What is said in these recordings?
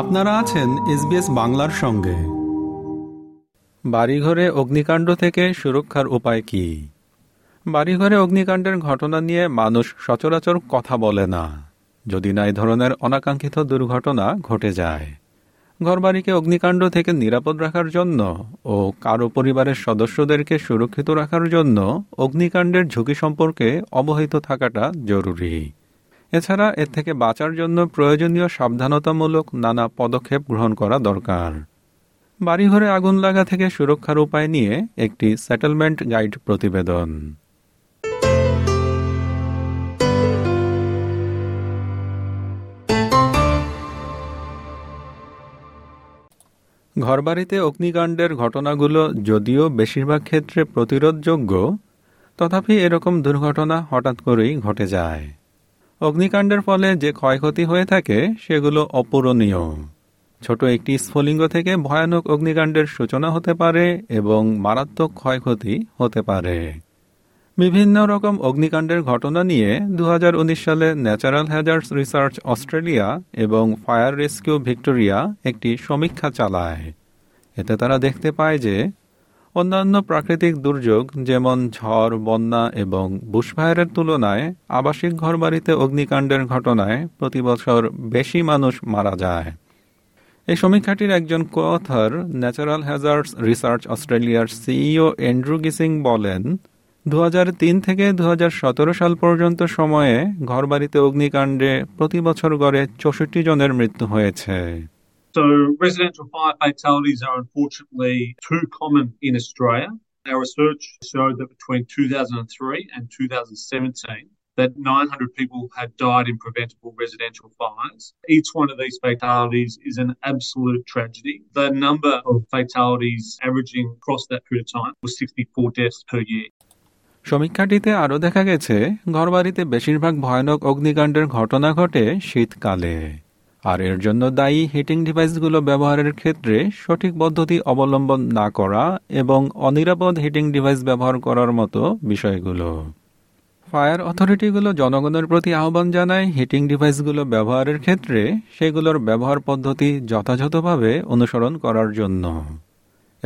আপনারা আছেন SBS বাংলার সঙ্গে। বাড়িঘরে অগ্নিকাণ্ড থেকে সুরক্ষার উপায় কি? বাড়িঘরে অগ্নিকাণ্ডের ঘটনা নিয়ে মানুষ সচরাচর কথা বলে না, যদি না এই ধরনের অনাকাঙ্ক্ষিত দুর্ঘটনা ঘটে যায়। ঘরবাড়িকে অগ্নিকাণ্ড থেকে নিরাপদ রাখার জন্য ও কারো পরিবারের সদস্যদেরকে সুরক্ষিত রাখার জন্য অগ্নিকাণ্ডের ঝুঁকি সম্পর্কে অবহিত থাকাটা জরুরি। এছাড়া এর থেকে বাঁচার জন্য প্রয়োজনীয় সাবধানতামূলক নানা পদক্ষেপ গ্রহণ করা দরকার। বাড়িঘরে আগুন লাগা থেকে সুরক্ষার উপায় নিয়ে একটি সেটেলমেন্ট গাইড প্রতিবেদন। ঘরবাড়িতে অগ্নিকাণ্ডের ঘটনাগুলো যদিও বেশিরভাগ ক্ষেত্রে প্রতিরোধযোগ্য, তথাপি এরকম দুর্ঘটনা হঠাৎ করেই ঘটে যায়। অগ্নিকাণ্ডের ফলে যে ক্ষয়ক্ষতি হয়ে থাকে সেগুলো অপূরণীয়। ছোট একটি স্ফুলিঙ্গ থেকে ভয়ানক অগ্নিকাণ্ডের সূচনা হতে পারে এবং মারাত্মক ক্ষয়ক্ষতি হতে পারে। বিভিন্ন রকম অগ্নিকাণ্ডের ঘটনা নিয়ে 2019 সালে ন্যাচারাল হ্যাজার্ডস রিসার্চ অস্ট্রেলিয়া এবং ফায়ার রেস্কিউ ভিক্টোরিয়া একটি সমীক্ষা চালায়। এতে তারা দেখতে পায় যে অন্যান্য প্রাকৃতিক দুর্যোগ যেমন ঝড়, বন্যা এবং বুশফায়ারের তুলনায় আবাসিক ঘরবাড়িতে অগ্নিকাণ্ডের ঘটনায় প্রতিবছর বেশি মানুষ মারা যায়। এই সমীক্ষাটির একজন কো-অথর ন্যাচারাল হ্যাজার্ডস রিসার্চ অস্ট্রেলিয়ার সিইও অ্যান্ড্রু গিসিং বলেন, 2003 থেকে 2017 সাল পর্যন্ত সময়ে ঘরবাড়িতে অগ্নিকাণ্ডে প্রতি বছর গড়ে ৬৪ জনের মৃত্যু হয়েছে। So residential fire fatalities are unfortunately too common in Australia. Our research showed that between 2003 and 2017 that 900 people had died in preventable residential fires. Each one of these fatalities is an absolute tragedy. The number of fatalities averaging across that period of time was 64 deaths per year. সমীক্ষাটিতে আরও দেখা গেছে, ঘরবাড়িতে বেশিরভাগ ভয়ানক অগ্নিকাণ্ডের ঘটনা ঘটে শীতকালে, আর এর জন্য দায়ী হিটিং ডিভাইসগুলো ব্যবহারের ক্ষেত্রে সঠিক পদ্ধতি অবলম্বন না করা এবং অনিরাপদ হিটিং ডিভাইস ব্যবহার করার মতো বিষয়গুলো। ফায়ার অথরিটিগুলো জনগণের প্রতি আহ্বান জানায় হিটিং ডিভাইসগুলো ব্যবহারের ক্ষেত্রে সেগুলোর ব্যবহার পদ্ধতি যথাযথভাবে অনুসরণ করার জন্য।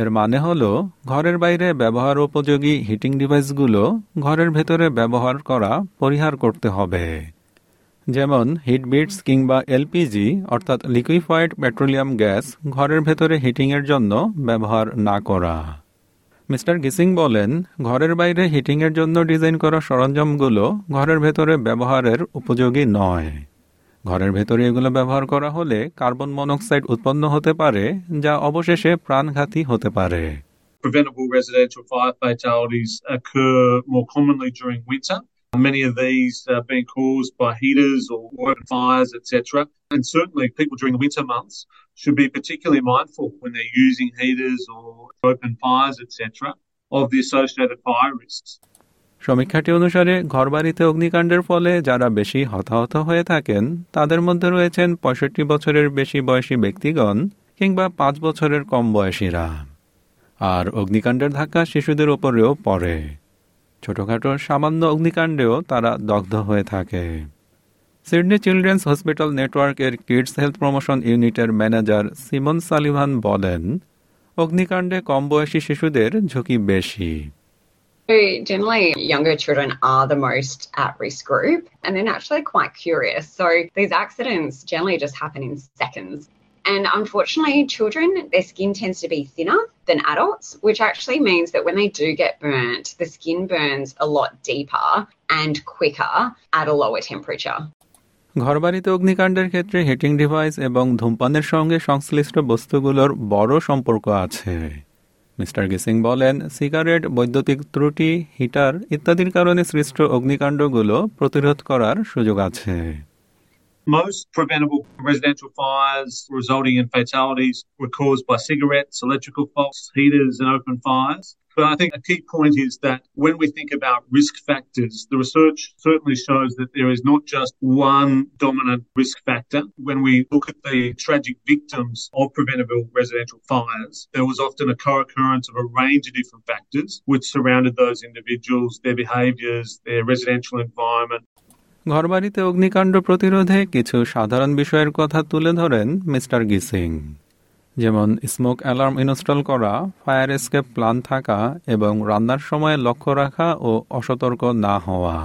এর মানে হলো, ঘরের বাইরে ব্যবহার উপযোগী হিটিং ডিভাইসগুলো ঘরের ভেতরে ব্যবহার করা পরিহার করতে হবে, যেমন হিট বিটস কিংবা এলপিজি অর্থাৎ লিকুইফাইড পেট্রোলিয়াম গ্যাস ঘরের ভেতরে হিটিংয়ের জন্য ব্যবহার না করা। মিস্টার গিসিং বলেন, ঘরের বাইরে হিটিংয়ের জন্য ডিজাইন করা সরঞ্জামগুলো ঘরের ভেতরে ব্যবহারের উপযোগী নয়। ঘরের ভেতরে এগুলো ব্যবহার করা হলে কার্বন মনোক্সাইড উৎপন্ন হতে পারে, যা অবশেষে প্রাণঘাতী হতে পারে। Preventable residential fire fatalities occur more commonly during winter. Many of these are being caused by heaters or open fires, etc. And certainly people during the winter months should be particularly mindful when they're using heaters or open fires, etc. of the associated fire risks. সমীক্ষাটি অনুসারে ঘরবাড়িতে অগ্নিকাণ্ডের ফলে যারা বেশি হতাহত হয়ে থাকেন তাদের মধ্যে রয়েছেন ৬৫ বছরের বেশি বয়সী ব্যক্তিগণ কিংবা ৫ বছরের কম বয়সীরা। আর অগ্নিকাণ্ডের ধাক্কা শিশুদের ওপরেও পড়ে। ছোটখাটো সামান্য অগ্নিকাণ্ডেও তারা দগ্ধ হয়ে থাকে। সিডনি চিলড্রেন্স হসপিটাল নেটওয়ার্কের কিডস হেলথ প্রমোশন ইউনিটের ম্যানেজার সিমন সালিভান বলেন, অগ্নিকাণ্ডে কম বয়সী শিশুদের ঝুঁকি বেশি। So generally younger children are the most at-risk group and they're naturally quite curious. So these accidents generally just happen in seconds. And unfortunately children, their skin tends to be thinner than adults, which actually means that when they do get burnt, the skin burns a lot deeper and quicker at a lower temperature. ঘরবাড়িতে অগ্নিকাণ্ডের ক্ষেত্রে heating device এবং ধূমপানের সঙ্গে সংশ্লিষ্ট বস্তুগুলোর বড় সম্পর্ক আছে। Mister গিসিং বলেন, সিগারেট, বৈদ্যুতিক ত্রুটি, হিটার ইত্যাদির কারণে সৃষ্ট অগ্নিকাণ্ডগুলো প্রতিরোধ করার সুযোগ আছে। Most preventable residential fires resulting in fatalities were caused by cigarettes, electrical faults, heaters and open fires. But I think a key point is that when we think about risk factors, the research certainly shows that there is not just one dominant risk factor. When we look at the tragic victims of preventable residential fires, there was often a co-occurrence of a range of different factors which surrounded those individuals, their behaviours, their residential environment. ঘরবাড়িতে অগ্নিকাণ্ড প্রতিরোধে কিছু সাধারণ বিষয়ের কথা তুলে ধরেন mister গিসিং, যেমন স্মোক অ্যালার্ম ইনস্টল করা, ফায়ার এসকেপ প্ল্যান থাকা এবং রান্নার সময় লক্ষ্য রাখা ও অসতর্ক না হওয়া।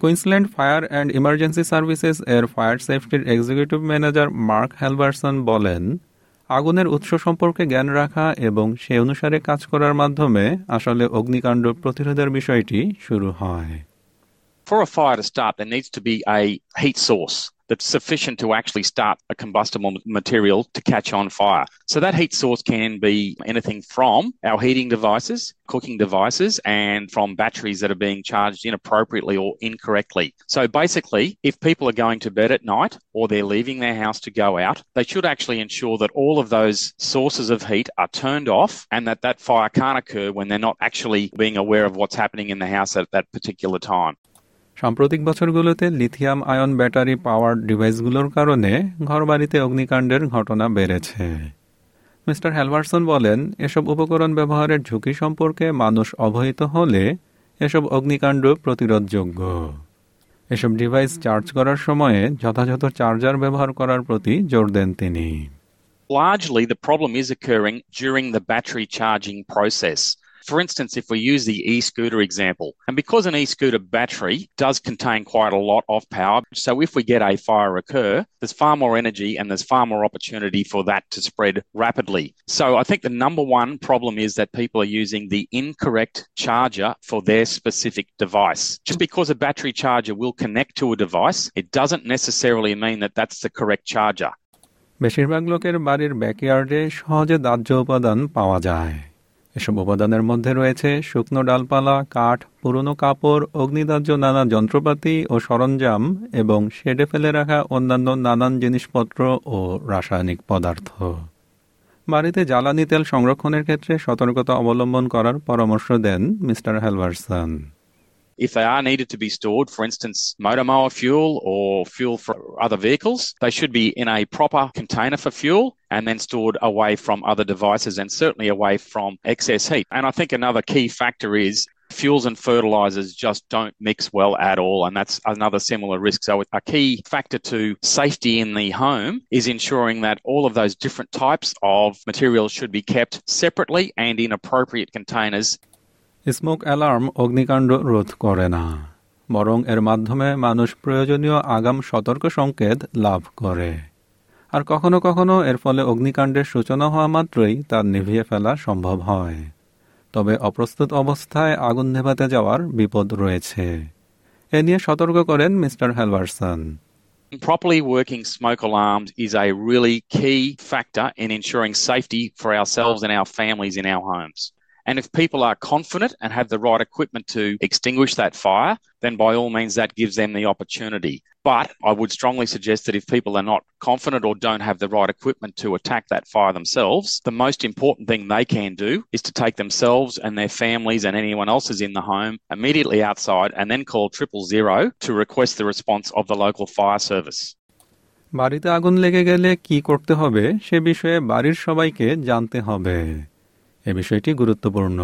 Queensland fire and emergency services এর ফায়ার সেফটির এক্সিকিউটিভ ম্যানেজার মার্ক হেলভারসন বলেন, আগুনের উৎস সম্পর্কে জ্ঞান রাখা এবং সে অনুসারে কাজ করার মাধ্যমে আসলে অগ্নিকাণ্ড প্রতিরোধের বিষয়টি শুরু হয়। For a fire to start, there needs to be a heat source that's sufficient to actually start a combustible material to catch on fire. So that heat source can be anything from our heating devices, cooking devices, and from batteries that are being charged inappropriately or incorrectly. So basically, if people are going to bed at night or they're leaving their house to go out, they should actually ensure that all of those sources of heat are turned off and that fire can't occur when they're not actually being aware of what's happening in the house at that particular time. সাম্প্রতিক বছরগুলোতে lithium ion battery power ডিভাইসগুলোর কারণে ঘরবাড়িতে অগ্নিকাণ্ডের ঘটনা বেড়েছে। Mister Halverson বলেন, এসব উপকরণ ব্যবহারের ঝুঁকি সম্পর্কে মানুষ অবহিত হলে এসব অগ্নিকাণ্ড প্রতিরোধযোগ্য। এসব ডিভাইস চার্জ করার সময়ে যথাযথ চার্জার ব্যবহার করার প্রতি জোর দেন তিনি। Largely, the problem is occurring during the battery charging process. For instance, if we use the e-scooter example, and because an e-scooter battery does contain quite a lot of power, so if we get a fire occur, there's far more energy and there's far more opportunity for that to spread rapidly. So I think the number one problem is that people are using the incorrect charger for their specific device. Just because a battery charger will connect to a device, it doesn't necessarily mean that that's the correct charger. বেশিরভাগ লোকের বাড়ির ব্যাকইয়ার্ডে সহজে দাহ্য উপাদান পাওয়া যায়। এসব উপাদানের মধ্যে রয়েছে শুকনো ডালপালা, কাঠ, পুরনো কাপড়, অগ্নিদাহ্য নানা যন্ত্রপাতি ও সরঞ্জাম এবং শেডে ফেলে রাখা অন্যান্য নানান জিনিসপত্র ও রাসায়নিক পদার্থ। বাড়িতে জ্বালানি তেল সংরক্ষণের ক্ষেত্রে সতর্কতা অবলম্বন করার পরামর্শ দেন mister Halverson. If they are needed to be stored, for instance, motor mower fuel or fuel for other vehicles, they should be in a proper container for fuel and then stored away from other devices and certainly away from excess heat. And I think another key factor is fuels and fertilizers just don't mix well at all, and that's another similar risk. So a key factor to safety in the home is ensuring that all of those different types of materials should be kept separately and in appropriate containers. Smoke alarm অগ্নিকাণ্ড রোধ করে না, বরং এর মাধ্যমে মানুষ প্রয়োজনীয় আগাম সতর্ক সংকেত লাভ করে, আর কখনো কখনো এর ফলে অগ্নিকাণ্ডের সূচনা হওয়া মাত্রই তার নিভিয়ে ফেলা সম্ভব হয়। তবে অপ্রস্তুত অবস্থায় আগুন নেভাতে যাওয়ার বিপদ রয়েছে, এ নিয়ে সতর্ক করেন mister Halverson. Properly working smoke alarms is a really key factor in ensuring safety for ourselves and our families in our homes. And if people are confident and have the right equipment to extinguish that fire, then by all means that gives them the opportunity. But I would strongly suggest that if people are not confident or don't have the right equipment to attack that fire themselves, the most important thing they can do is to take themselves and their families and anyone else is in the home immediately outside and then call 000 to request the response of the local fire service. বাড়িতে আগুন লেগে গেলে কি করতে হবে সে বিষয়ে বাড়ির সবাইকে জানতে হবে। এ বিষয়টি গুরুত্বপূর্ণ,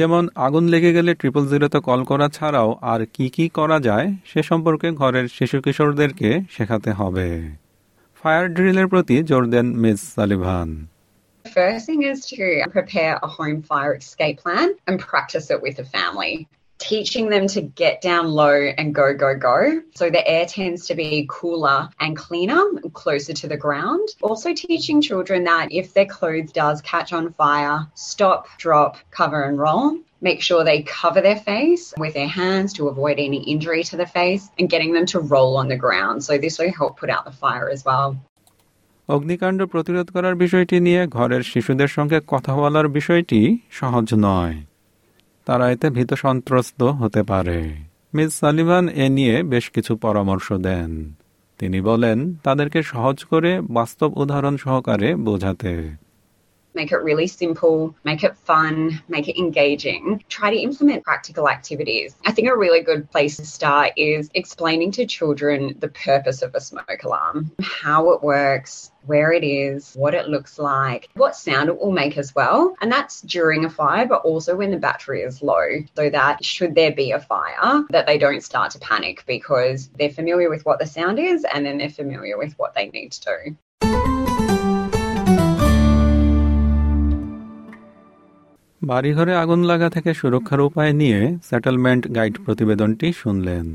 যেমন আগুন লেগে গেলে 000-তে কল করা ছাড়াও আর কি কি করা যায় সে সম্পর্কে ঘরের শিশু কিশোরদেরকে শেখাতে হবে। ফায়ার ড্রিলের প্রতি জোর দেন miss Sullivan. First thing is to prepare a home fire escape plan and practice it with the family. Teaching them to get down low and go. So the air tends to be cooler and cleaner, closer to the ground. Also teaching children that if their clothes does catch on fire, stop, drop, cover and roll. Make sure they cover their face with their hands to avoid any injury to the face and getting them to roll on the ground. So this will help put out the fire as well. অগ্নিকাণ্ড প্রতিরোধ করার বিষয়টি নিয়ে ঘরের শিশুদের সঙ্গে কথা বলার বিষয়টি সহজ নয়, তারা এতে ভীত সন্ত্রস্ত হতে পারে। মিস সালিভান এ নিয়ে বেশ কিছু পরামর্শ দেন। তিনি বলেন, তাদেরকে সহজ করে বাস্তব উদাহরণ সহকারে বোঝাতে। Make it really simple, make it fun, make it engaging. Try to implement practical activities. I think a really good place to start is explaining to children the purpose of a smoke alarm, how it works, where it is, what it looks like, what sound it will make as well. And that's during a fire, but also when the battery is low, so that should there be a fire, that they don't start to panic because they're familiar with what the sound is and then they're familiar with what they need to do. বাড়িঘরে আগুন লাগা থেকে সুরক্ষার উপায় নিয়ে settlement guide প্রতিবেদনটি শুনলেন।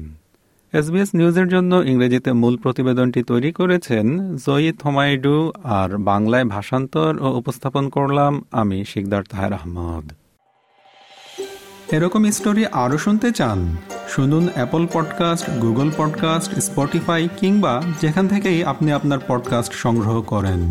SBS নিউজের জন্য ইংরেজিতে মূল প্রতিবেদনটি তৈরি করেছেন জয়ী থমাইডু, আর বাংলায় ভাষান্তর ও উপস্থাপন করলাম আমি শিকদার তাহের আহমদ। এরকম স্টোরি আরও শুনতে চান? শুনুন Apple podcast, Google podcast, Spotify কিংবা যেখান থেকেই আপনি আপনার পডকাস্ট সংগ্রহ করেন।